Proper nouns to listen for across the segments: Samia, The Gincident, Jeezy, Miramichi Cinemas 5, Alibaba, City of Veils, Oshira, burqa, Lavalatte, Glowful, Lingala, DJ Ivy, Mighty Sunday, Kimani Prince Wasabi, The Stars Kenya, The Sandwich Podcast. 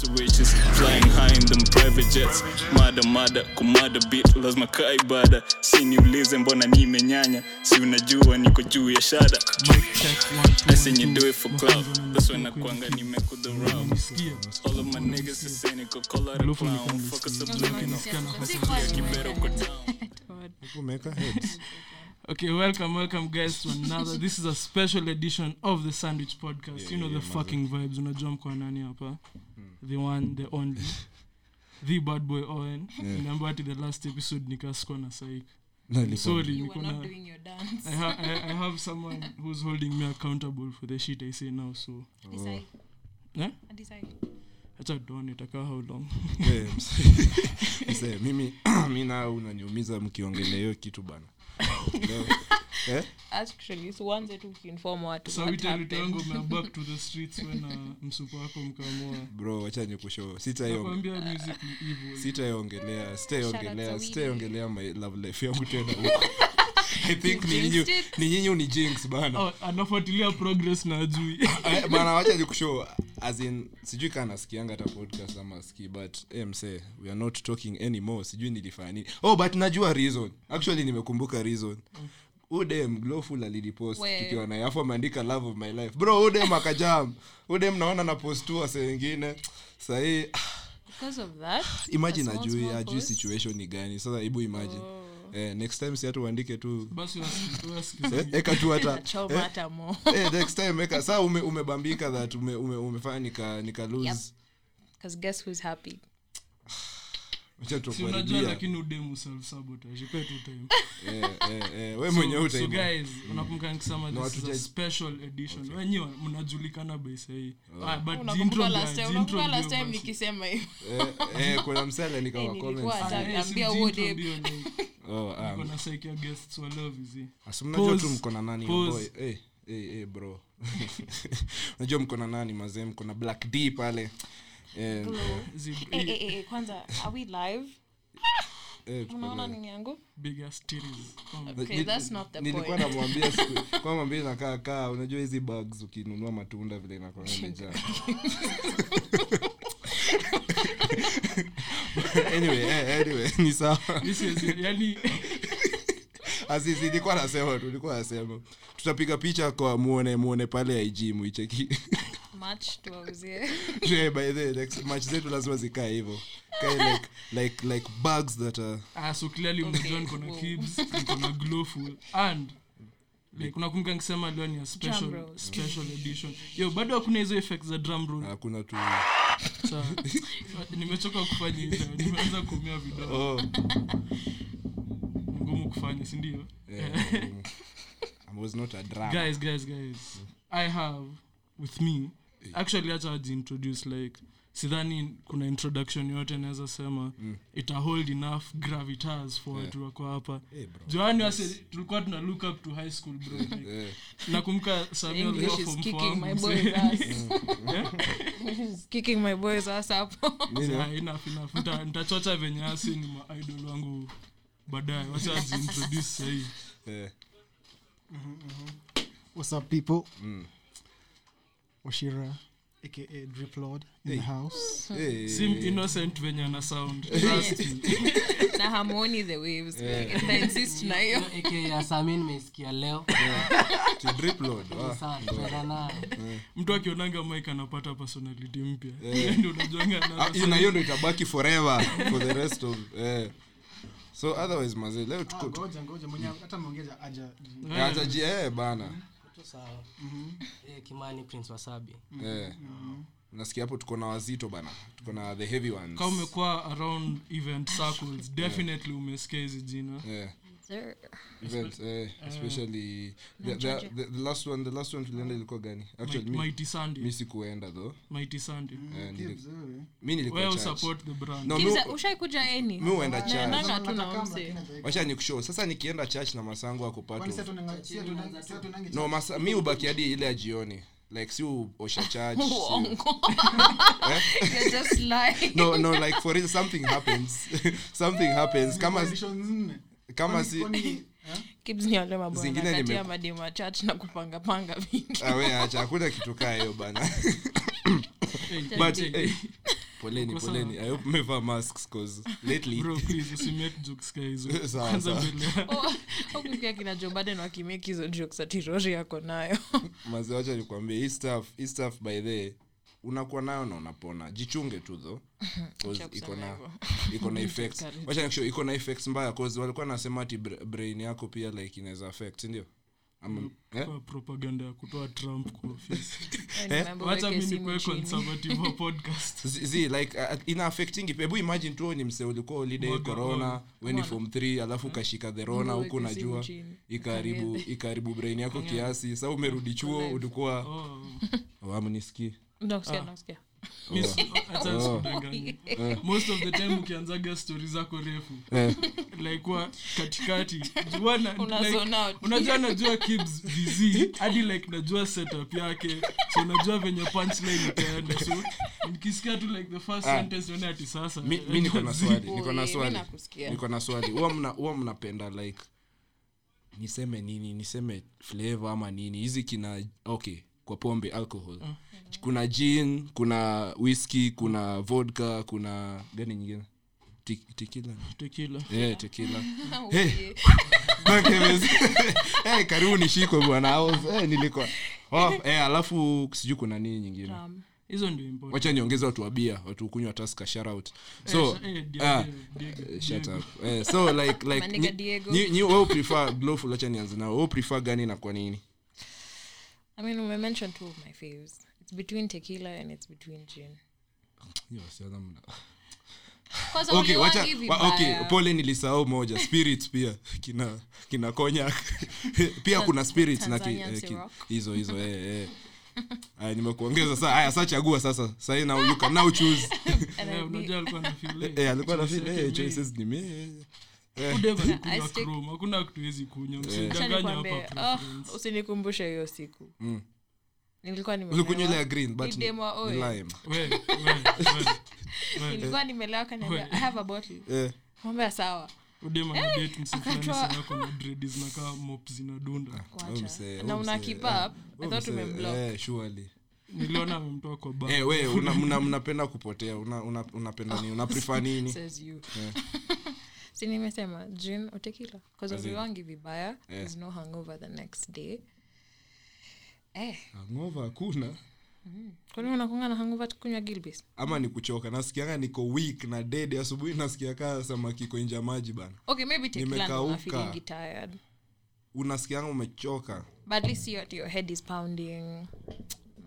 Switches flying high in them private jets. Mada kumada beat lazima kaa ibada. Si niulize mbona nimenyanya. Si unajua niko juu ya shada. I say you do it for club. That's when nakuanga nimekudharau. All of my niggas is saying niko color clown. Fuck us up living off. People make our heads. Okay, welcome guys to another. This is a special edition of the Sandwich Podcast. Fucking vibes. Unajua mko nani hapa? The one, the only, the bad boy Owen. Remember at the last episode nikasko na saik. Sorry, niko na. I have someone who's holding me accountable for the shit I say now. So. Decide. Yeah. Decide. Acha doone itakaa how long? Msee, mimi na unaniumiza mkiongelea hiyo kitu bana. Actually it's one that we inform what so we tell you go back to the streets when msuko wako mkamua bro acha nikushow sitaiongelea stay ongelea my love life yangu tena huko. I think ni nyinyi ni jinx bana. Oh, anafuatilia progress na ajui bana. Acha nikushow as in sijui kana sikianga ta podcast ama ski but msee we are not talking anymore. Sijui nilifanya nini. Oh but najua reason. Actually nimekumbuka reason. Udem Glowful alipost tukiwa naye afa maandika love of my life. Bro udem akajam. Udem naona na post tu wase wengine. Sasa because of that imagine ajui situation ni gani. Sasa hebu imagine. Oh. Next time si hata uandike tu basi wasikize eka tu hata choma hata mo next time eka saa umebambika that umefanya nika lose. Yep. Cuz guess who's happy. Si unajua lakini udemu self sabotage kwa two time. Wewe mwenyewe uta. So guys, unakumbuka nikisema this is a special edition. Wenyewe mnajulikana by say. But intro last time nikisema hivi. Kuna msela nikawa comments. Niambia wode. Niko na psychic guests who love you. Asumna joto mko na nani boy? Bro. Unajua mko na nani mazee mko na Black D pale. Kwanza are we live? Unaona nini yangu? Biggest tears. Okay, that's not the point. Nilikuwa namwambia kwa mwambie nakaa unajua hizi bags ukinunua matunda vile inakuwa imejaa. Anyway, ni sawa. This is really Azizi nilikuwa nasema tutapiga picha kwa muone pale IG muicheki. Match tu auzie. Je, by the next match zetu lazima zikae hivyo. Kae like bugs that are so clearly mmejoin kuna kids, kuna Glowful and unakumbuka nikisema leo ni special edition. Yo bado hakuna hizo effects za drum roll. Hakuna tu. Sawa. Nimechoka kufanya hizo. Nimeanza kuumia video. Oh. Ngumu kufanya, si ndio? I was not a drama. Guys. I have with me actually acha introduce like sidhani kuna introduction yote naweza sema it a hold enough gravitas for watu wako hapa. Joani wase tulikuwa tuna look up to high school bro like nakumbuka Samuel was from kicking my boys ass. Kicking my boys ass hapo. Enough nitachocha venye asi ni ma idol wangu baadaye wacha introduce sahi. What's up people? Oshira aka Drip Lord in the house. Seem innocent when yana sound. Na harmony the waves. If I insist na hiyo aka Asamin nimesikia leo. To Drip Lord. Sana. Mtu akionanga mic anapata personality mpya. Ndio unajonga na hiyo ndio itabaki forever for the rest of So otherwise mazee leo tuko ngoja mwenye hata muongeza aja bana. Sawa. Kimani Prince Wasabi. Nasikia hapo tuko na wazito bana. Tuko na the heavy ones. Kama umekuwa around event circles definitely umesikia hizi jina. Events especially the last one tulienda ilikuwa gani? Actually Mighty Sunday. Mimi sikuenda though. Mighty Sunday. Mimi nilikuwa church. Wewe support the brand. Kimza ushaikuja any? Mimi huenda church. Na tuna mse. Wacha nikushow. Sasa nikienda church na masango akupata. Kwani sasa tunangia. No masa mimi ubaki hadi ile ya jioni. Like si osha church. You're just lying. No like for real something happens. Kama si Kibs ni wale mabwana katia madema church na kupanga vingi. Acha hakuna kitu kaa hiyo bana. But Poleni. I hope mevaa masks cause lately. Bro, please usimake jokes guys. Kwanza mbele. Au pia kina Jobaden wakimake hizo jokes atirori yako nayo. Maze wacha nikwambie hii stuff by the unakuwa nayo na unapona. Jichunge tu though cause iko na effects. Wacha make sure iko na effects mbaya cause walikuwa nasema ati brain yako pia like inaweza affect, ndio? Kwa propaganda ya kutoa Trump kwa office. Wacha mimi kwa conservative podcast. Like in affecting it. Hebu imagine tu ni mse ulikuwa holiday corona, when you from 3 alafu kashika the corona huko unajua ikaribu brain yako kiasi. Sasa umerudi chuo ulikuwa wamnisiki. Ndio. Most of the time ukianzaga stories zako refu like wa katikati juana unajua najua kids busy hadi like najua setup yake so najua venye punchline itaenda so nikisikia tu like the first sentence una ati sasa mimi niko na swali huwa mnapenda like niseme flavor ama nini hizi kina okay kwa pombe alcohol kuna gin kuna whisky kuna vodka kuna gani nyingine tequila tequila hey bakewezi hey karuni shiko bwana au nilikuwa alafu siju kuna nini nyingine hizo ndio important wacha niongeze watu wa bia watu kunywa taska shout out so shut up so like you prefer glowful acha nianze na you prefer gani na kwa nini I mean, we mentioned two of my faves. It's between tequila and it's between gin. Yo, siadamna. Okay, wacha. Okay, pole nilisahau moja. Spirits pia. Kina cognac. Pia kuna spirits na hizo Ai nimekuongeza sasa. Haya sasa chagua sasa. Sasa now you can now choose. Unajua alikuwa na feel. Alikuwa na feel. Choices ni mimi. Udeva kuna krom, hakuna kitu hizi kunywa msidanganya hapa. Usinikumbushe hiyo siku. Nilikuwa nimelewa. Ulikunywa ile green but lime. Wewe. Nilikuwa nimelewa kana I have a bottle. Eh. Mambo sawa. Udema na date msifanye sana kwa dreads na kama mops zinadunda. Na una keep up. I thought umemblock. Surely. Niliona mtu kwa bar. Wewe unapenda kupotea. Unapenda nini? Unaprefer nini? Says you. Sini nimesema gin or tequila because if you want to be buyer there's no hangover the next day. Hangover kuna? Kwani unakunga na hangover tukunywa Gilbis? Ama ni kuchoka. Nasikianga niko weak na dead asubuhi nasikia kama samaki kwa nje maji bana. Okay maybe tequila na feeling tired. Unasikianga umechoka. But at least your head is pounding.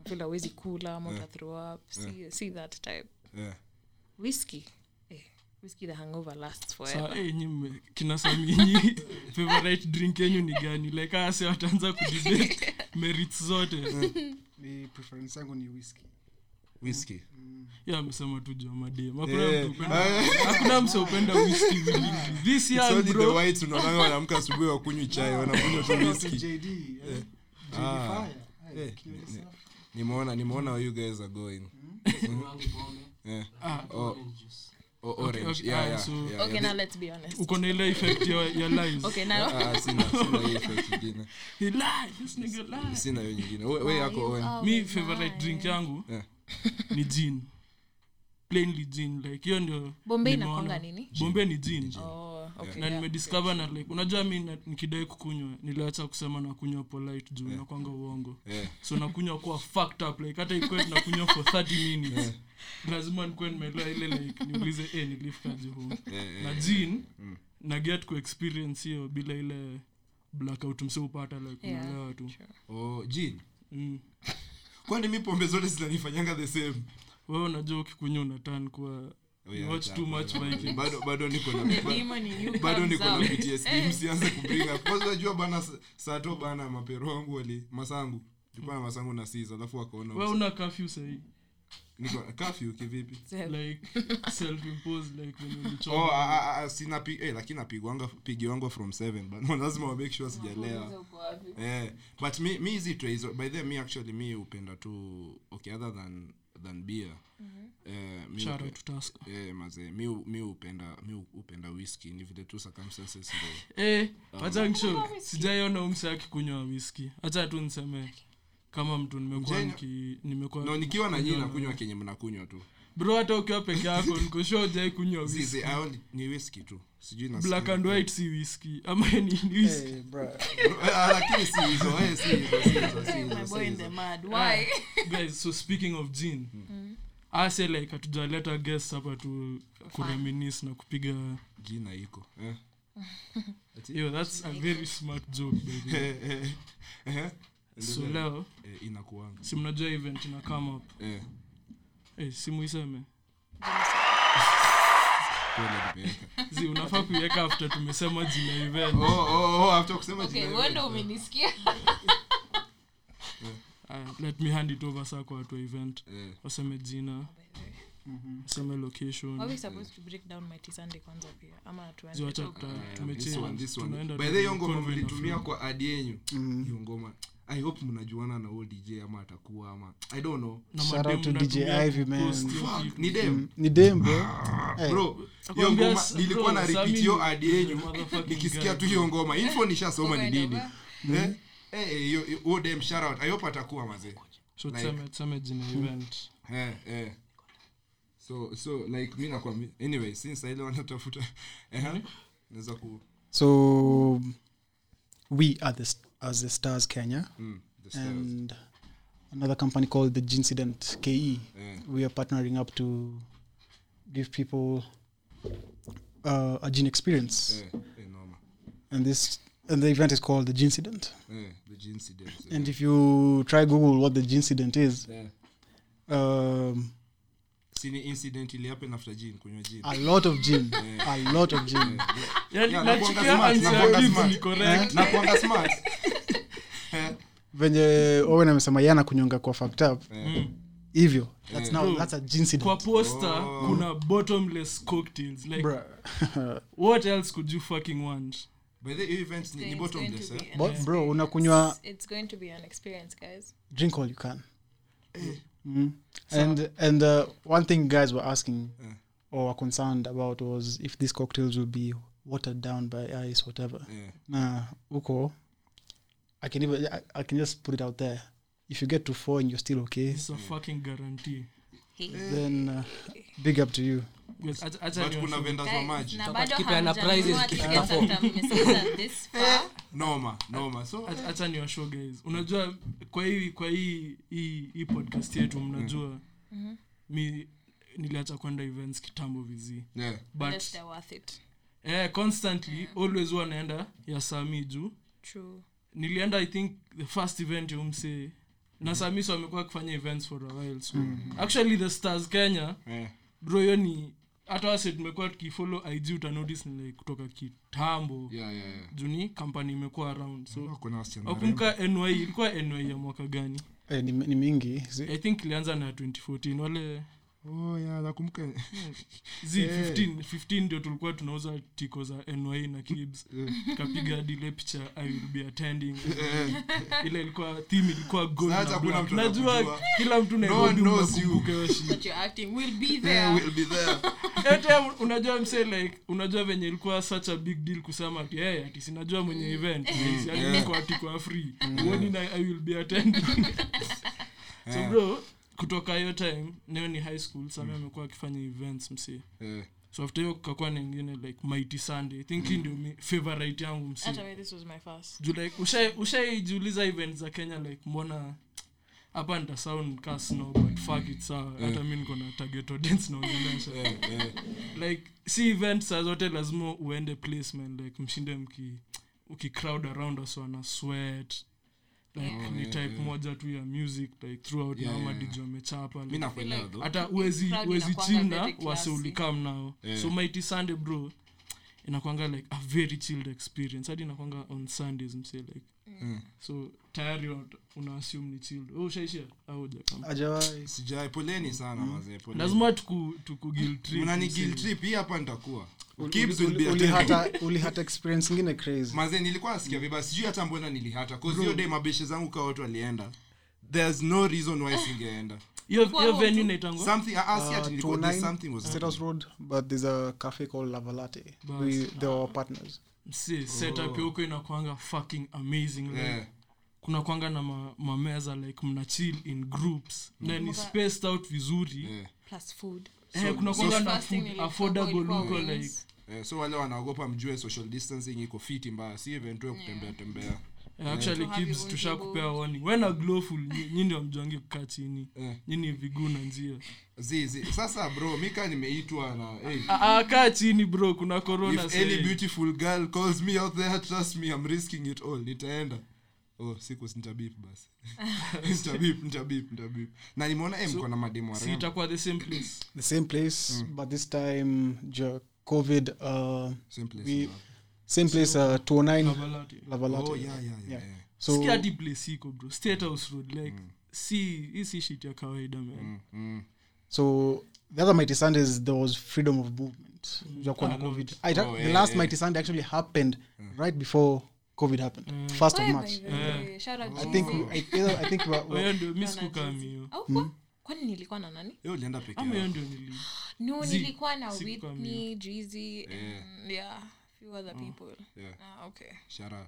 Feel always cooler, mouth throw up. See that type. Yeah. Whiskey the hangover lasts forever. Sasa nyinyi kina Samini favorite drink yenu ni gani? Like asa wataanza kudebate merits zote. Ni preference yangu ni whiskey. Yeah, amesema tu jamaa dem. Hakuna mtu upenda whiskey vile. This year bro. The white unaona wanaamka asubuhi wa kunywa chai, wanakunywa tu whiskey. JD. JD. Nimeona you guys are going. Orange. Okay. Yeah. So, okay, now let's be honest. Uko na ile effect your lies. Okay, now. Sina hiyo effect nyingine. He lies. This nigga lies. Sina hiyo nyingine. Wewe yako wewe. Mi favorite drink yangu ni gin. Plainly gin like hiyo ndio. Bombe na konga nini? Bombe ni gin. Oh, okay. Na nimediscover na like unajua mimi nikidai kukunywa niliacha kusema na kunywa polite juu na kwanga uongo. So nakunywa kwa fucked up like hata iko tunakunywa for 30 minutes. Lazima nikuwe nimelea ile like niulize nilift kazi huko na gin na get ku experience hiyo bila ile blackout msiopata like unaelewa tu gin kwani mimi pombe zote zinanifanyanga the same wewe unajua ukikunywa unatan kwa watch too much Viking bado niko na PTSD msianze kubringa kwa sababu unajua bana sato bana mapero wangu wali masangu tulikuwa na masangu na siza alafu wakaona wewe una curfew sahi niko curfew kivipi like self imposed like when you chop sina lakini napigwanga from 7 but lazima wa make sure sijalea but me easy to is by them me actually me upenda tu okay other than beer mimi tutask mazee mimi upenda whiskey ni vile tu circumstances ndio wacha ngisho sijaiona umse akikunywa whiskey acha tu niseme kama mtu nimekuwa nikiwa na nyinyi nakunywa kenye mnakunywa tu Bro hata ukiwa peke yako nikoshoje kunywa whiskey. Sisi I only ni whiskey tu. Sijui na black and white si whiskey. Ama ni whiskey. Hey bro. Lakini si hizo. Si hizo. My boy in the mad. Why? Guys, so speaking of gin. I say like atujaleta guests hapa tu kureminisce na kupiga gin na iko. Eh. Yo, that's a very smart joke baby. So leo inakuwa. Si mnajua event ina come up. Eh. Simu iseme. Zi unafaa kuiweka after tumesema jina event. After kusema jina. Okay, wewe ndio umenisikia. Let me hand it over sasa kwa watu event. Waseme jina. Waseme location. Are we supposed to break down Mighty Sunday kwanza pia? Ama tuanze tumecheza. By the way yongo mlitumia kwa ad yenu. Yongoma. I hope mnajuana na old DJ ama atakuwa ama I don't know. Shout out to DJ Ivy man. Fuck, ni dem bro. Bro, hiyo ngoma nilikuwa na repeat hiyo ad yenu. Nikisikia tu hiyo ngoma. Info nishasoma ni nini. Hiyo old dem shout out. I hope atakuwa mzee. So tuseme jina event. So like mimi nakwambia anyway since I don't tafuta naweza ku so we are the Stars Kenya the Stars. And another company called The Gincident KE. We are partnering up to give people a gin experience. And the event is called The Gincident. The Gincident. And if you try Google what The Gincident is, sini incident ili happen after gin kunywa gin a lot of gin yani na correct na kuanga smart venye Owen amesema yana kunyonga kwa fucked up hivyo that's a gincident kwa poster kuna bottomless cocktails like what else could you fucking want by the events ni bottomless bro unakunywa it's going to be an experience guys drink all you can And one thing guys were asking or were concerned about was if these cocktails will be watered down by ice whatever. Nah, uko I can just put it out there. If you get to 4 and you're still okay, it's a fucking guarantee. Then big up to you. Yes, but kuna vendors wa maji. Tukipa na prizes kitambo. This far. Noma. So acha ni show guys. Unajua kwa hii podcast yetu mnajua. Mimi niliacha kwenda events kitambo vizi. Yeah. But it's worth it. Constantly always wanaenda ya Samiju. True. Nilienda I think the first event you mse na Samiso amekuwa kufanya events for a while so actually the Stars Kenya. Bro yoni hata wase tumekuwa tukifollow IG utanotice ni like kutoka kitambo juni company imekuwa around so ukumbuka NY ilikuwa NY ya mwaka gani ni mingi I think ilianza na 2014 wale nakumbuka Z15 ndio tulikuwa tunauza tiko za NY na Kibs kapiga dile picture I will be attending ile ilikuwa theme ilikuwa gold najua kila mtu na gold but you acting will be there hata unajua mse like unajua venye ilikuwa such a big deal kusema ati ati sinajua mwenye event yani niko ati kwa free woni na I will be attending so bro kutoka hiyo time nao ni high school sana amekuwa akifanya events msee so after hiyo kakua nyingine like Mighty Sunday I think ndio my favorite yangu msee hata mimi this was my first do like ushaijuliza events za Kenya like mbona hapa nda sound cast no but fuck it sawa hata mimi niko na target audience na audience like see events as zote lazima uende placement like mshinde uki crowd around us wana sweat like ni type moja tu ya music like throughout na DJ umechapa mimi nakuelewa though hata uwezi china waseulikam nao so Mighty Sunday bro inakuanga like a very chilled experience hadi inakuanga on Sundays mse like so tayari una assume ni chilled shaisha au jamaa ajawai sijai poleni sana mzee poleni lazima tuku guilt trip unani guilt trip hii hapa nitakuwa Kibs will be uli hata experience nyingine crazy. Manze nilikuwa nasikia viba sijui hata mbona nilihata cause hiyo day mabeshe zangu kwa watu walienda. There's no reason why singeenda. Your venue naitango. Something I asked yet nilikuwa something was Setos Road but there's a cafe called Lavalatte. They were partners. See setup huko inakuanga fucking amazing like. Kuna kuanga na mameza like mna chill in groups. Na ni spaced out vizuri. plus food. Kuna konga na food affordable huko like. So wale wanaogopa mjue social distancing iko fiti mbaya. Si event wewe kutembea. Actually kids tushakupea warning. When a glowful nyinyi ndio mjonge kukaa chini. Nyinyi viguu na njia. Sasa bro, mika nimeitwa na hey. Kaa chini bro, kuna corona sasa. If any beautiful girl calls me out there, trust me, I'm risking it all. Nitaenda. Oh, siku sintabip basi. Sintabip. Na nimeona mko na mademo arena. Si itakuwa the same place. The same place, but this time COVID same place 209 Lavalatte. Oh yeah. So skia di place iko bro. State House Road like see hii shit ya kawaida man. So the other Mighty Sundays there was freedom of movement. Jokona COVID. The last Mighty Sunday actually happened right before COVID happened. 1st of March. Shout out. I think wewe ndio miss kukamio. Kwani nilikuwa na nani? Leo nilienda peke yangu. Wewe ndio nili. No, nilikuwa na with me Jeezy and few other people. Yeah. Okay. Shout out.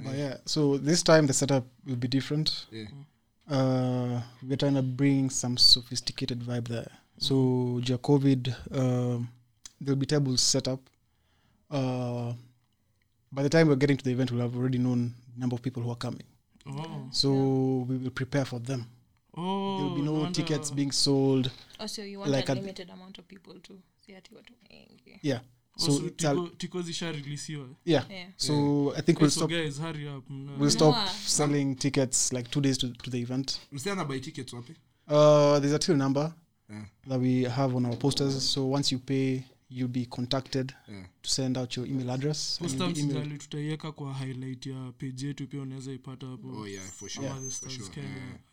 But yeah, so this time the setup will be different. Yeah. We're trying to bring some sophisticated vibe there. So during COVID there'll be tables set up. By the time we're getting to the event, we'll have already known the number of people who are coming. Oh. So we will prepare for them. Oh. There will be no tickets being sold. Oh, so you want like a limited amount of people to see at what okay. Yeah. So because it's released. Yeah. So I think we'll stop. Guys, hurry up. We'll stop selling tickets like 2 days to the event. You still not buy tickets, wapi? There's a till number that we have on our posters. So once you pay, you'll be contacted to send out your email address. Posters ndio tutaiweka kwa highlight ya page yetu, pia unaweza ipata hapo. Oh yeah, for sure.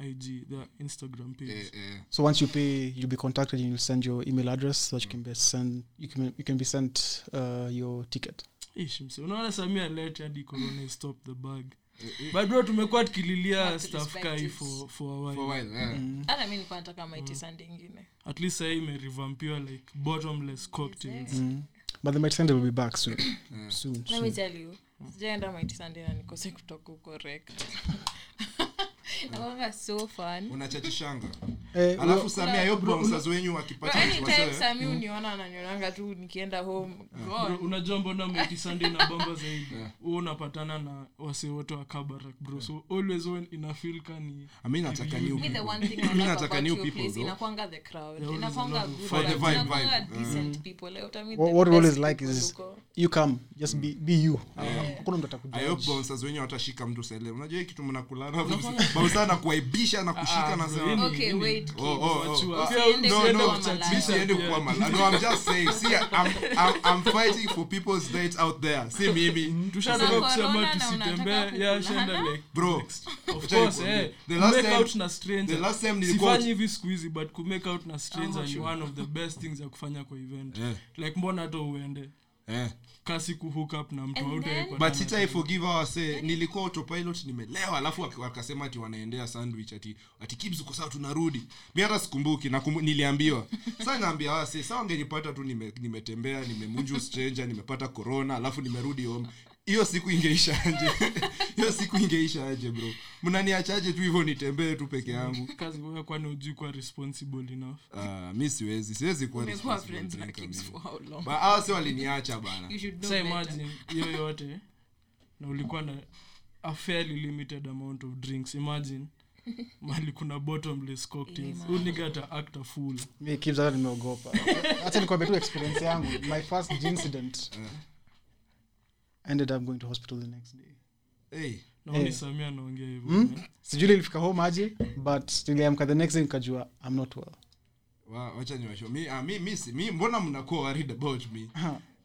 IG, the Instagram page. So once you pay, you'll be contacted and you'll send your email address so that you can be sent your ticket. So unaona Samia letter hadi corona stop the bug. But bro, tumekuwa tukililia staff kai for a while. Hata mimi nilikuwa nataka Mighty Sunday nyingine. At least say ime revampiwa like bottomless cocktails. But the Mighty Sunday will be back soon. Let me tell you. Sijaenda Mighty Sunday na nikose kutoka huko correct. Naona so fun. Unachachishanga. Alafu Samia yo bro mzazi wenyu akipata mtu wazee. Anytime Samia uniona ananionanga tu nikienda home. Unajua mbona Mighty Sunday na bomba zaidi. Wewe unapatana na wase wote wa Kabarak bro. So always when ina feel kani. Mimi nataka new people. Inakuanga the crowd. Inakuanga good for the vibe. Decent people. What role is like is you come just be you. Hakuna mtu atakujua. Ayo bro mzazi wenyu atashika mtu sele. Unajua kitu mnakula bausa na kuaibisha na kushika na sema okay wait kids. No, I'm just saying see I'm fighting for people's rights out there. See mimi tushatoka kusema tusitembee yeah shanda like bro of course the last time nilikuwa sifanyi hivi siku hizi but ku make out na strangers and one of the best things ya kufanya kwa event like mbona to uende kasi ku hook up na mtu wote but sita I forgive her say nilikuwa autopilot nimelewa alafu akasema ati wanaendea sandwich ati kibs uko sawa tunarudi mimi hata sikumbuki na niliambiwa sasa naambia wase sawa angenipata tu nimetembea nimemunju stranger nimepata corona alafu nimerudi home hiyo siku ingeisha aje bro mnaniachaje tu hivyo nitembee tu peke yangu kazi wewe kwani unajui kwa responsible enough mimi siwezi kwa responsible but also waliniacha bana so imagine hiyo yote na ulikuwa na a fairly limited amount of drinks imagine mali kuna bottomless cocktails unigata actor full mimi kids hata nimeogopa hata nikwambia tu experience yangu my first gincident ended up going to hospital the next day. Naona Samia anaongea hivyo. Sijui nilifika home aje but niliamka the next day nikajua I'm not well. Wow, acha niwasho. Mimi mbona mnakuwa worried about me?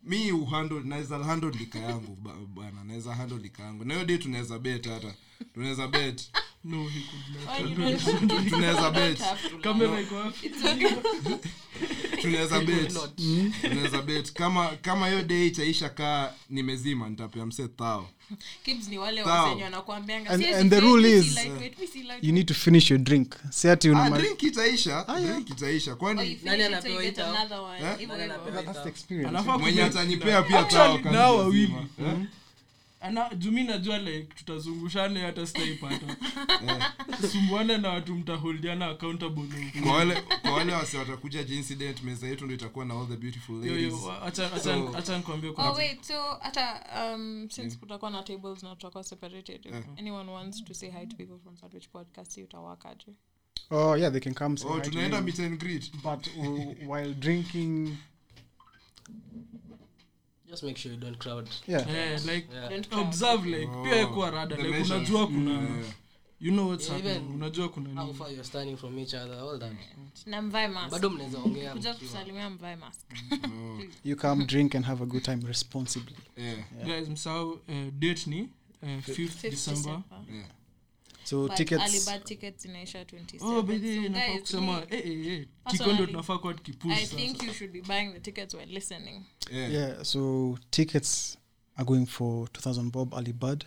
Mimi naweza handle lika yangu bwana, naweza handle lika yangu. Na hiyo day tunaweza bet. No, he could not. Tunaweza bet. Kamera iko hapo. It's okay. Tunaweza bet kama hiyo day itaisha kaa nimezima nitapea mse tao. Kids ni wale wasenyo wanakuambianga and the rule is you need to finish your drink. Si ati una drink itaisha kwani nani anapewa another one. That's the experience. Mwenye atanipea pia tao. Now wawili. Ana jumi najua like tutazungushane hata sitaipata. Sumbuane na watu mtaholdiana accountable. Kwa wale watakuja Gincident, meza yetu ndio itakuwa na all the beautiful ladies. Acha nikwambie kwa. Oh wait, so ata since tutakuwa na tables na tutakuwa separated. If anyone wants to say hi to people from Sandwich Podcast, utawaka aje? Oh yeah, they can come say hi. Oh, tunaenda meet and greet. But while drinking, just make sure you don't crowd. Observe like pia kwa rada like unajua kuna you know what's happening, unajua kuna nini, how far you're standing from each other, all that. Na mvae mask bado mnaweza ongea, kuja kusalimia mvae mask. You come drink and have a good time responsibly. Guys, msahau date ni 5th December. So but tickets Alibaba tickets inaisha 27. Oh baby, nafa kusema kikondo tunafaa kwa kipush. I think you should be buying the tickets while listening. Yeah, so tickets are going for 2000 bob Alibaba,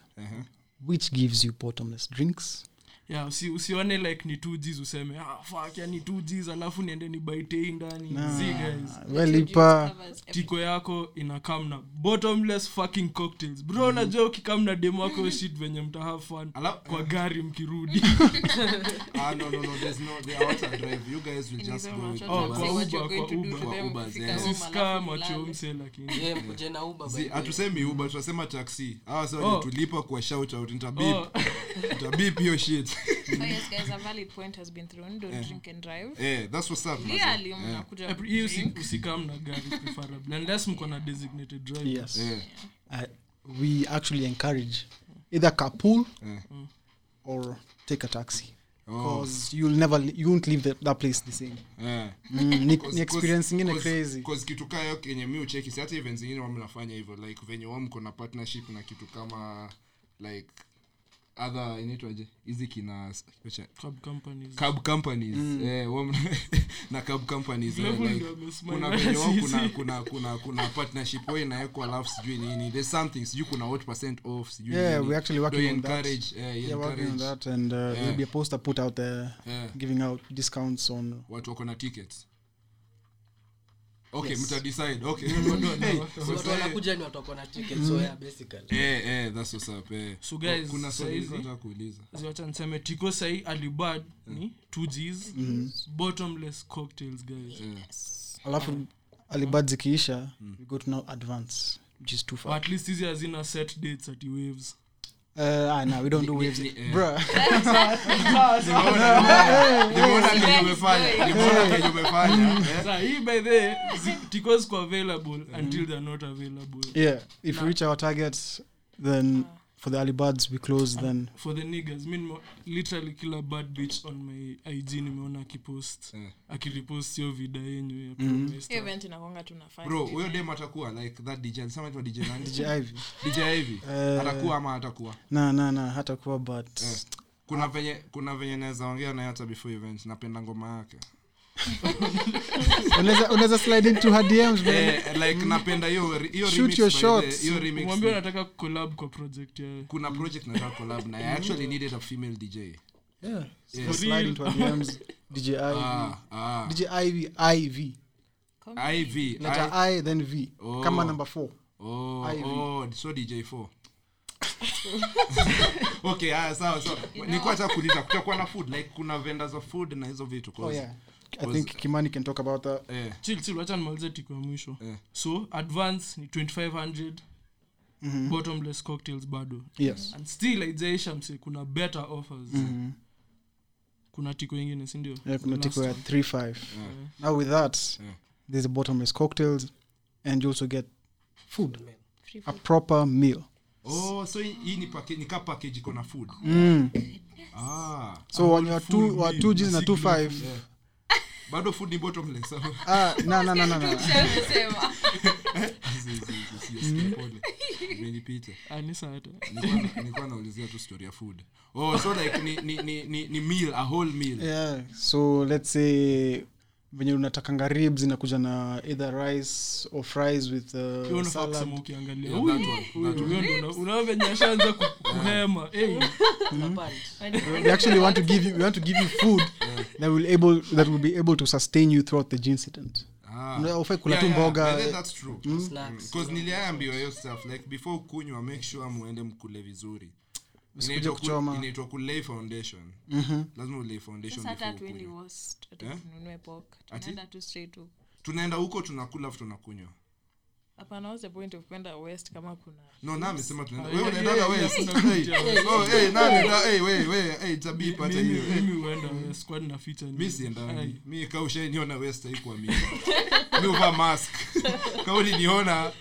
which gives you bottomless drinks. Yeah, usione like ni 2Gs useme fuck yani 2Gs alafu niende ni buy tea ndani. See guys, walipa tiko yako ina come na bottomless fucking cocktails. Bro, na joke kama na demo yako shit venye mta have fun kwa gari mkirudi. No, there's no the hours I drive. You guys will just go. What you're going to do to them is scam or chomse lakini. Yeah, mje na Uber basi. Hatusemi Uber, tunasema taxi. Sawa tulipa kwa shout out interbeep. Interbeep your shit. So yes guys, a valid point has been thrown. Don't drink and drive. That's what's up. Really mnakuja usikam na gari preferably unless mko na designated driver. Yes. We actually encourage either carpool or take a taxi. Because you won't leave that place the same. Ni experiencing in a crazy. Because kitu kaya yenye mimi ucheki hata events nyingine wamnafanya hivyo like venye wao mko na partnership na kitu kama like other inaitwaje hizi kina cab companies na cab companies like kuna partnership wewe na yako alafu sijui nini, there's something sijui kuna 8% off sijui nini. We actually working on that and there'll be a poster put out there giving out discounts on watu wako na tickets. Okay, yes. Mta decide. Okay. So wala kuja ni watakuwa na tickets so yeah basically. That's what's up. So guys, kuna swali nataka kuuliza. Ziacha niseme tiko sahi Alibad ni 2Gs bottomless cocktails guys. Yes. Alafu Alibad zikiisha we go to now advance which is too far. But at least hizi hazina set dates at waves. No, we don't do waves. Bro. They won't let you be fine. Sasa hii by the tickets are available until they're not available. Yeah, if we reach our targets then for the Alibads we close then. For the niggas, mean literally killer bad bitch on my IG nimeona akipost. Akirepost hiyo video yenyewe ya promotion. Event inakonga tunafanya. Bro, huyo dem atakuwa like that DJ. Sema itakuwa DJ nani? DJ Ivy. Atakuwa ama hatakuwa? Na hatakuwa but kuna venye naweza ongea naye hata before event. Napenda ngoma yake. Unaweza slide into her DMs man. Like napenda hiyo remix hiyo remix. Mwambie nataka collab kwa project yao. Kuna project nataka collab na I actually needed a female DJ. So slide into her DMs. DJ Ivy. Letter I then V. Kama number 4. So DJ 4. Okay, sawa. Nilikuwa nataka kuuliza kutakuwa na food like kuna vendors of food na hizo vitu cause I think Kimani can talk about that. Chill acha nimalize tiko mwisho. So advance ni 2500 bottomless cocktails bado. Yes. And still Aisha mse kuna better offers. Kuna tiko nyingine si ndio? Kuna tiko ya 35. Now with that there's a bottomless cocktails and you also get food. A proper meal. So hii ni package iko na food. So when you are 2Gs na 25 bado food ni bottomless. No. Mimi pita. Ni sawa. Nilikuwa naulizia tu story ya food. So like ni meal, a whole meal. Yeah. So let's say venye unatakanga ribs inakuja na either rice or fries with salad. Kama ukiangalia unaona venye shaanza kuhema. We actually want to give you food that will be able to sustain you throughout the Gincident. Unafai kula tu mboga. Yeah, that's true. Because niliambiwa hiyo stuff like before kunywa make sure muende mkule vizuri. Msije kuchoma. Inaitwa kulay foundation. Lazima ulay foundation before. Sasa twende worst. Tununue pork. Tunaenda tu straight huko. Tunaenda huko tunakula afu tunakunywa. Hapana, what's the point of kwenda west kama kuna? No, nami sema tunaenda. Wewe unaenda west. Oh, hey, nani na hey, tabii pata hiyo. Mimi huenda squad na feature ni. Mimi sienda. Mimi kausha niona west haiko mimi. Mimi uva mask. Kauli niona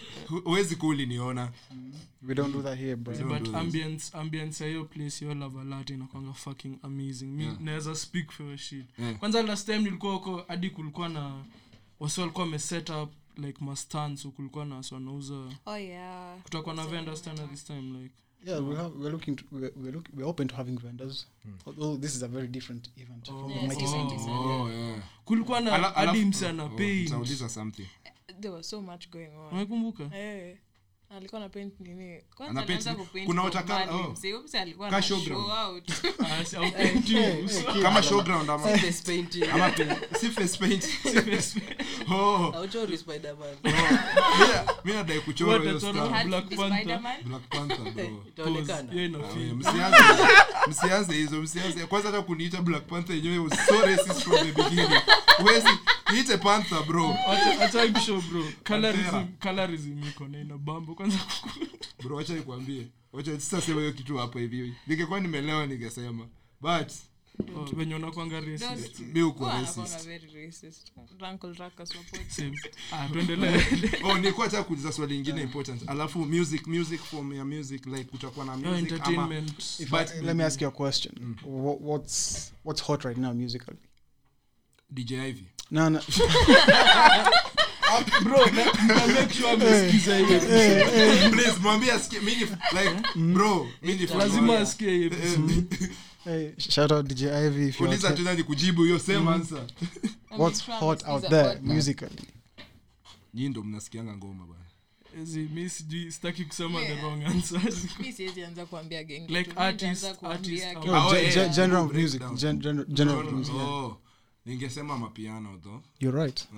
huwezi kuli niona. We don't do that here, bro. But ambience hiyo place hiyo Lavalatte inakuwa fucking amazing. Mimi naweza speak for shit. Kwanza last time nilikuwa huko hadi kulikuwa na wasi walikuwa wame set up like mastans kulikuwa na wasi wanauza. Oh yeah. Kutakuwa na vendors tena this time like. Yeah, we're open to having vendors. Although this is a very different event from Mighty Sunday. Oh yeah. Kulikuwa na adim sana pay. Sauliza something. There was so much going on. Unakumbuka? Eh. Alikuwa na paint nini? Kwanza alianza kupaint. Kuna utaka mzee alikuwa na show out. Au paint kama showground ama face painting. Ama si face paint. Oh. Au chori Spider-Man. Mimi nadai kuchora hiyo star. Black Panther. Black Panther bro. Itaonekana. Yeye na film. Msianze hizo, msianze. Kwanza hata kuniita Black Panther yenyewe was so racist from the beginning. Where's it's a panther bro. Acha ibisho bro. Colorism iko na bambo kwanza. Bro acha nikwambie. Acha sasa sema hiyo kitu hapa hivi. Ningekuwa nimeelewa ningesema. But wenye unakuanga racist. Mimi uko racist. Very racist. Uncle Raka support. Tuendelee. Nilikuwa nataka kuuliza swali lingine important. Alafu music for your music like utakuwa na music entertainment. But let me ask you a question. What's hot right now musically? DJ Ivy. No. Bro, make sure msikiza hiyo. Please mwambie asikie mimi like bro, mimi lazima asikie hiyo. Hey, shout out DJ Ivy if you want. Uliza tunani kujibu hiyo same answer. What's hot out there musically? Nyinyi ndo mnasikianga ngoma bana. Mimi sitaki kusema the wrong answers. Mimi siwezi anza kuambia gang. Like artist genre of music, genre of music. Ningesema mapiano though. You're right.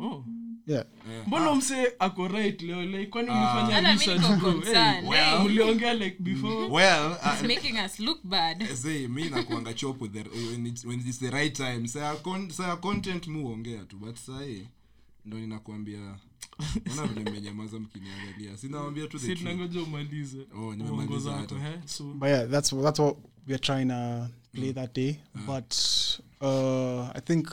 Oh. Yeah. Mbona mse ako right leo like kwani mlifanya research? Well, uliongea like before. Well, it's making us look bad. Say mimi nakuanga chop with the when it's the right time. Say content muongea tu but say ndio ninakuambia mbona vile mmenyamaza mkiniangalia. Sinaambia tu the truth. Sitangoje umalize. Oh, nimemaliza hapo. So but yeah, that's what we are trying to play that day but I think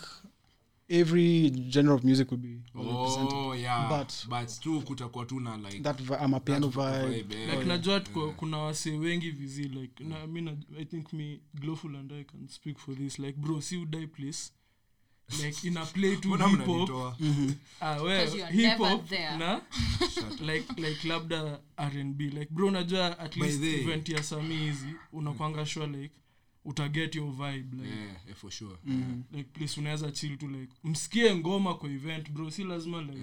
every genre of music would be represented. Oh yeah. But tu kutakuwa tuna like that I'm a piano vibe. Like najua kuna wase wengi vizi like na mimi I think me Glowful and I can speak for this like bro see you die please. Like in a play to hip hop. Well hip hop na like labda R&B like bro najua at least 20 years ami hizi unakuanga sure like uta get your vibe like yeah for sure like please unaweza chill tu like msikie ngoma kwa event bro si lazima like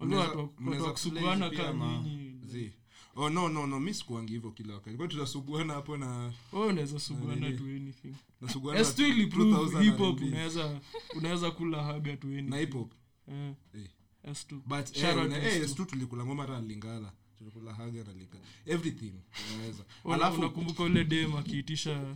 unaweza kusuguana kama nyinyi no mimi sikuangi hivyo kila wakati kwa tutasuguana hapo na unaweza suguana to anything na suguana it's still hip hop unaweza kula haga to anything na hip hop it's too but it's too tulikula ngoma hata lingala tulikula haga na lika everything unaweza alafu nakumbuka ile dem akiitisha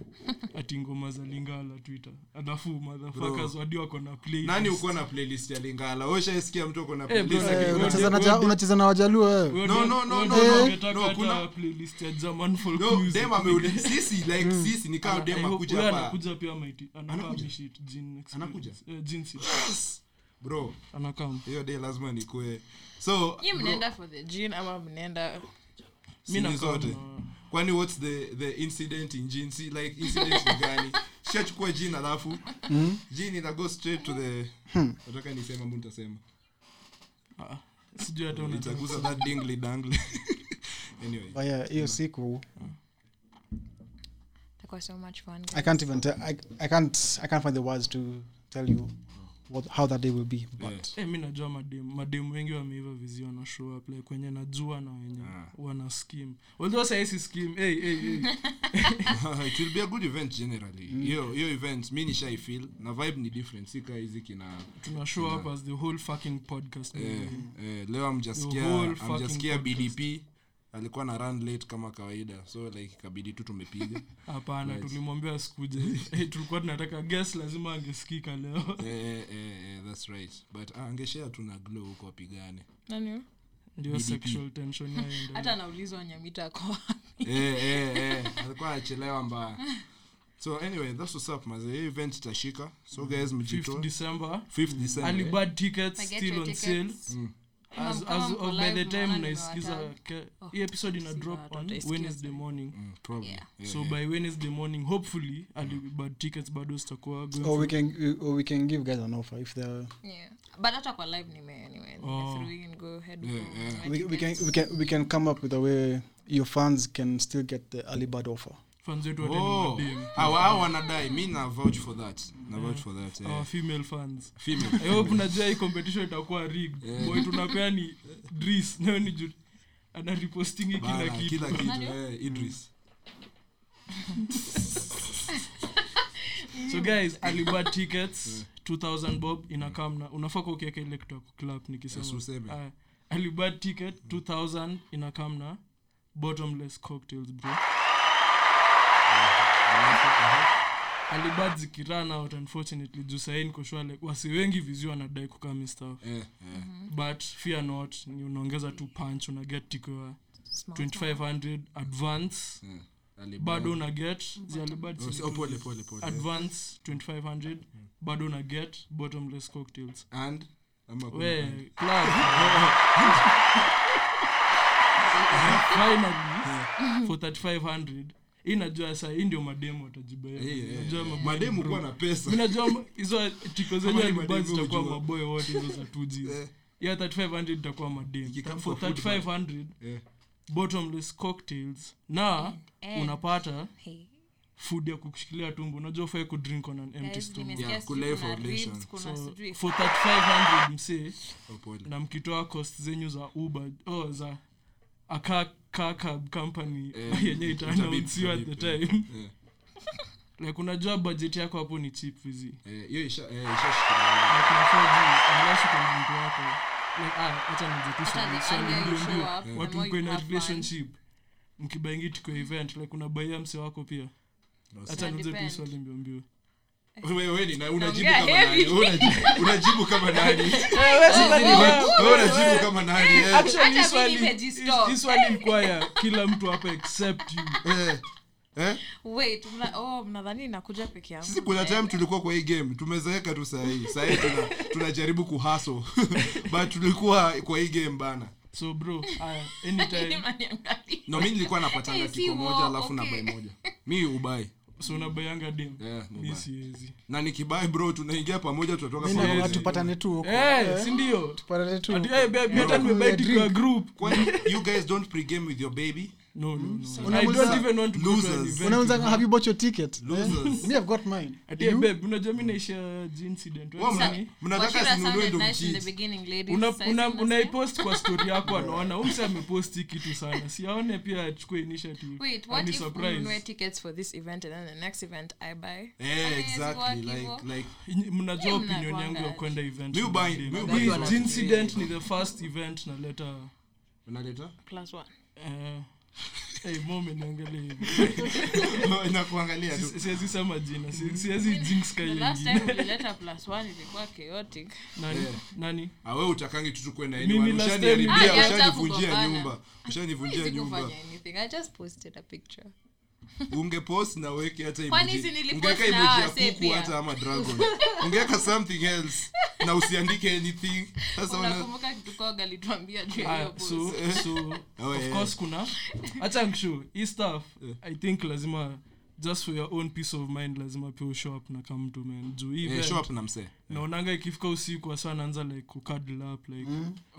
ati ngoma za Lingala Twitter alafu motherfuckers wadi wako na playlist nani uko na playlist ya Lingala ushasikia mtu uko na playlist unacheza na Wajaluo wewe no kuna playlist ya German folk music dem ameuliza sisi ni kama dem akuja hapa anakuja pia Mighty anakuja shit Gincident anakuja Gincident bro anakam hiyo day lazima nikuwe so yeye mnaenda for the gin ama mnaenda mimi na zote kwani what's the incident in gin see like incident gani siachukua gin alafu gin ina go straight to the nataka nisema mbona utasema sijui hata unataguza that dingle dangle anyway but yeah hiyo siku that was so much fun guys. I can't even tell I can't find the words to tell you what how that day will be. But mimi najua madem wengi wameiva vizio wana show up like wenye najua na wenye wana scheme. Although say si scheme. It will be a good event generally. Yo events mimi nisha feel na vibe ni different sika hizi kina tuna show up as the whole fucking podcast. Leo I'm just here BDP. Alikuwa na run late kama kawaida, so like ikabidi tu tumepiga hapana tulimwambia sikuje tulikuwa tunataka guest lazima angesikika leo that's right but angeshare tuna glow huko apigane nani ndio sexual tension yao hata anaulizwa nyamita kwa alikuwa achelewa mbaya. So anyway, that's what's up, man. The event itashika, so guys mjitoe. 5th December early bird tickets still on sale. As of by the time naisikiza hii episode ina drop on Wednesday morning probably so by Wednesday morning hopefully but tickets bado zitakuwa going or we can give guys an offer if they but hata kwa live nime anyway through and go ahead we can come up with a way your fans can still get the early bird offer. Fans wetu watendeni hawa wanadai mimi na vouch for that our female fans I hope unajua hii competition itakuwa rigged boy tunapea ni Idris nayo ni ana reposting kila kitu Idris so guys Alibaba tickets 2000 bob inakamna unafaka ukiweka ile kutoka club nikisema Alibaba ticket 2000 inakamna bottomless cocktails bro. Alibadzi kirana out unfortunately Jusain Koshwale wasi wengi vizio anadai kukami stuff but fear not ni unaongeza tu punch una get tiko 2500 advance bado una get the Alibadzi pole advance 2500 bado una get bottomless cocktails and we club finally for 3500 inajua sasa hii ndio mademo watajibaya unajua mademo kwa na pesa mimi najua hizo tiko zenyewe ni basi zitakuwa maboy wote hizo za 2G ya 3500 itakuwa mademo for 3500 bottomless cocktails na unapata food ya kukushikilia tumbo unajua ufai ku drink on an empty stomach ya kula foundation so for 3500 msee na mkitoa cost zenyu za Uber za aka company yenye itaanauziwa at the time na kuna job budget yako hapo ni cheap hizi hiyo ishashikana watu kwa relationship mkibaingi tuko event like kuna buyer mse wako pia acha niuze tu swali mbiombio wewe na unajibu kama nani wewe unajibu kama nani actually swali mkwaya kila mtu hapa except you wait mnadhani nakuja peke yangu sisi kuna time tulikuwa kwa hii game tumezeeka tu sasa hivi tunajaribu kuhustle but tulikuwa kwa hii game bana. So bro, anytime mimi nilikuwa napatanga tiko moja alafu na buy moja mimi ubai so na bayanga dem ni siezi na nikibai bro tunaingia pamoja tutatoka pamoja na tupatane tu huko si ndio tupatane tu hata nimebaiti kwa group kwani you guys don't pregame with your baby no. I don't even want to losers unaanza have you bought your ticket losers me I've got mine atie babe unajaminisha incident wewe mnataka sinunue ndio mchii unaipost kwa story yako anaona umse amepost kitu sana si aone pia achukue initiative wait what if you buy tickets for this event and then the next event I buy exactly like mnajua opinion yangu ya kwenda event you buy this incident ni the first event na later plus 1 moment angalia inakuangalia tu siwezi sema jina siwezi jinx kai last time we letter plus 1 ilikuwa chaotic nani wewe utakangi tu kwenda anyway ushanivunjia nyumba I just posted a picture ungepost na weke hata emoji ungeka emoji ya kuku hata ama dragon ungeka something else na usiandike anything sasa unakumbuka kitu kwa gali tuambia juu hiyo post so of course kuna acha ngisho hii stuff I think lazima just for your own peace of mind lazima pia show up na kama mtu man juu hivi show up na mse naonanga ikifika usiku hasa anaanza like kukadla up like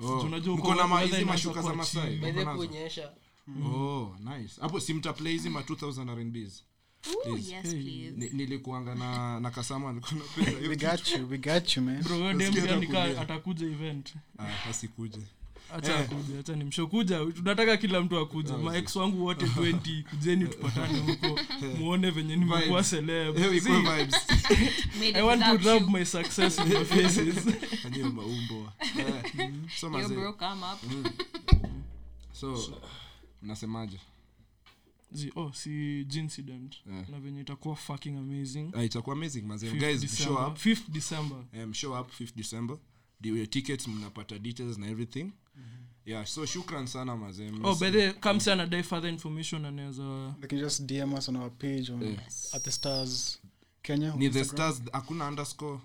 tunajua uko na hizo mashuka za Masai bado kuonyesha. Oh nice. Hapo simta play hizi ma 2000 RMBs. Ooh, yes, please. Nilikuanga na Kasama nilikuwa na pesa. We got you man. Bro, ndio nikaatakuja event. Asikuje. Acha kuja, acha nimshokuja. Tunataka kila mtu akuje. Ma ex wangu wote 20 kujeni tupatane huko. Muone venye nimekuwa celeb. Vibes. I want to rub my success in your faces. Ndio maumbo. So maze. You broke arm up. So unasemaje? Si Gincident. Yeah. Na venye itakuwa fucking amazing. Itakuwa amazing mazee. Guys, show up 5th December. Show up 5th December. Your tickets mnapata details na everything. Mm-hmm. Yeah, so shukran sana mazee. By the come sana day further information and as they can just DM us on our page on at the Stars Kenya. Ni the Stars hakuna underscore.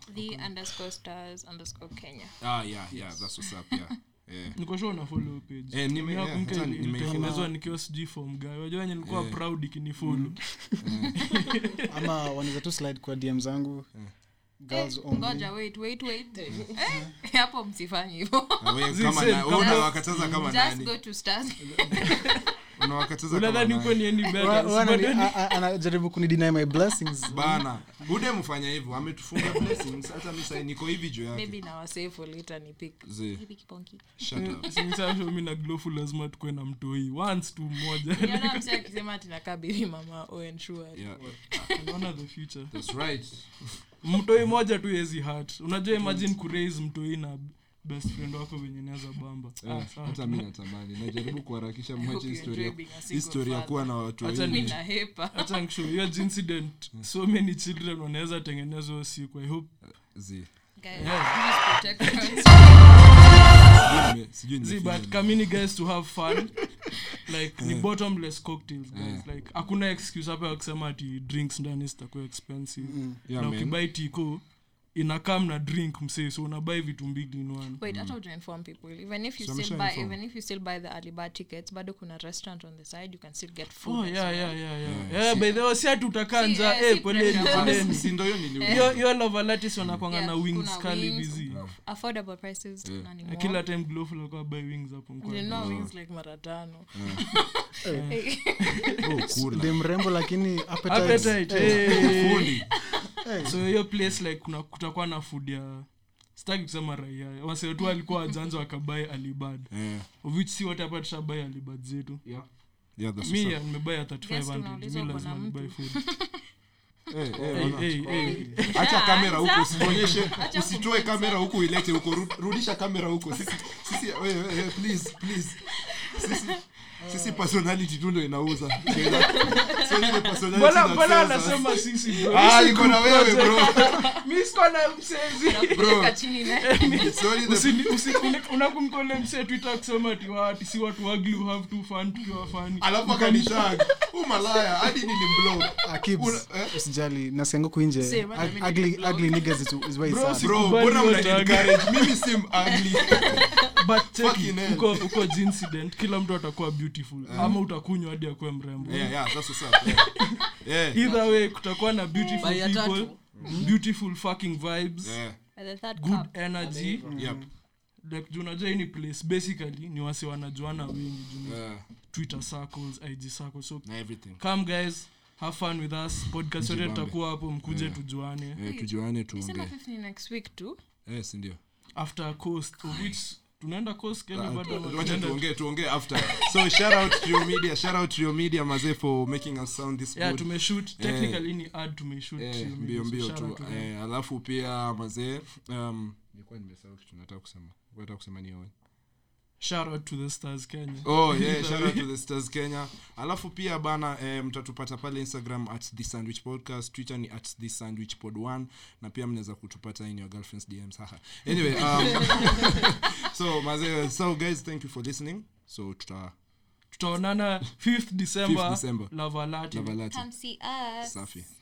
_stars_Kenya. Yeah, that's what's up, yeah. Niko show na follow page. Nimeanza nikiwa siji form guy. Unajua nilikuwa proud ikinifollow. Ama wanaweza tu slide kwa DM zangu. Girls only. Ngoja wait. Hapo msifanye hivyo. Wewe kama na unawakataza kama nani? Just go to Stars. Unawakataza kama nani? Unadhani uko ni any better? Anajaribu kunideny my blessings. Bana. Bude mfanya hivyo. Ametufunga blessings. Hata mimi niko hivi juu yake. Maybe na wasave later ni pick. Hivi kiponki. Shut up. Sinisaje mimi na glowful lazima tukue na mtu hii. Once tu moja. Niona mtu akisema atinakabili mama Owen sure. Unaona the future. That's right. Mtoi moja tu easy heart. Unajua imagine ku raise mtoi na best friend wako wenye naza bamba. Hata mimi natamani. Najaribu kuharakisha mwache historia kuwa na watu wengi. Hata mimi na hepa. Hata ngisho hiyo Gincident. So many children wanaweza tengenezwa usiku. I hope. Guys, please protect us. But coming guys to have fun. Like ni bottomless cocktails guys. Like hakuna excuse hapa ya kusema ati drinks ndani zitakuwa expensive. Na ukibuy tiko inakam na drink msee, so una buy vitu mbili in one. Wait, I told you inform people. Even if you still buy the Alibaba tickets, bado kuna restaurant on the side, you can still get food. Yeah, by the way, si atutakanza poleni si ndio hiyo niliona. Yo Lavalatte wanakuanga na wings kali busy. Affordable prices na ni more. Kila time glowful wako buy wings hapo mko. No wings like mara tano. Dem rembo lakini appetite. Fundi. So your place like kuna kutakuwa na food ya sitaki kusema raia wase watu walikuwa wajanzo wakabai Alibad of which si watu hapa tushabai Alibad zetu that's me and me buy 3500 mimi lazima buy food. Acha kamera huko usionyeshe, usitoe kamera huko ilete huko, rudisha kamera huko. Sisi please sisi personality tu ndio inauza. So ni personality. Bala nasema sisi bro. Iko na wewe bro. Mimi siko na msezi. Bro. Sorry the usiku unakumkole mse Twitter kusema tiwa si watu ugly who have too fun to your funny. Alafu akanitag. Malaya hadi nilimblock. Akibs. Usijali nasengo ku nje. Ugly niggas is why it's sad. Bro, mbona mnaniencourage? Mimi sim ugly. But uko Gincident kila mtu atakuwa beautiful ama utakunywa hadi akuwe mrembo. That's what's up. Either way kutakuwa na beautiful people, beautiful fucking vibes, good energy. Like tunajua ni place basically ni wasi wanajuana wengi Twitter circles, IG circles, so come guys, have fun with us. Podcast yetu itakuwa hapo, mkuje tujuane tuongee. December 15 next week too. Yes ndio. After coast of which tunaenda course kile bado tuongee after. So shout out to your media mazee for making us sound this good. Tumeshoot technically ni ad tumeshoot mbio tu. Alafu pia mazee nilikuwa nimesahau kitu nataka kusema ni wewe. Shout out to the Stars Kenya. Shout out to the Stars Kenya. Alafu pia bana mtatupata pale Instagram @thesandwichpodcast, Twitter ni @thesandwichpod1 na pia mnaweza kutupata in your girlfriend's DMs. Anyway, so guys, thank you for listening. So tutaonana 5th December. Lavalatte. Come see us. Safi.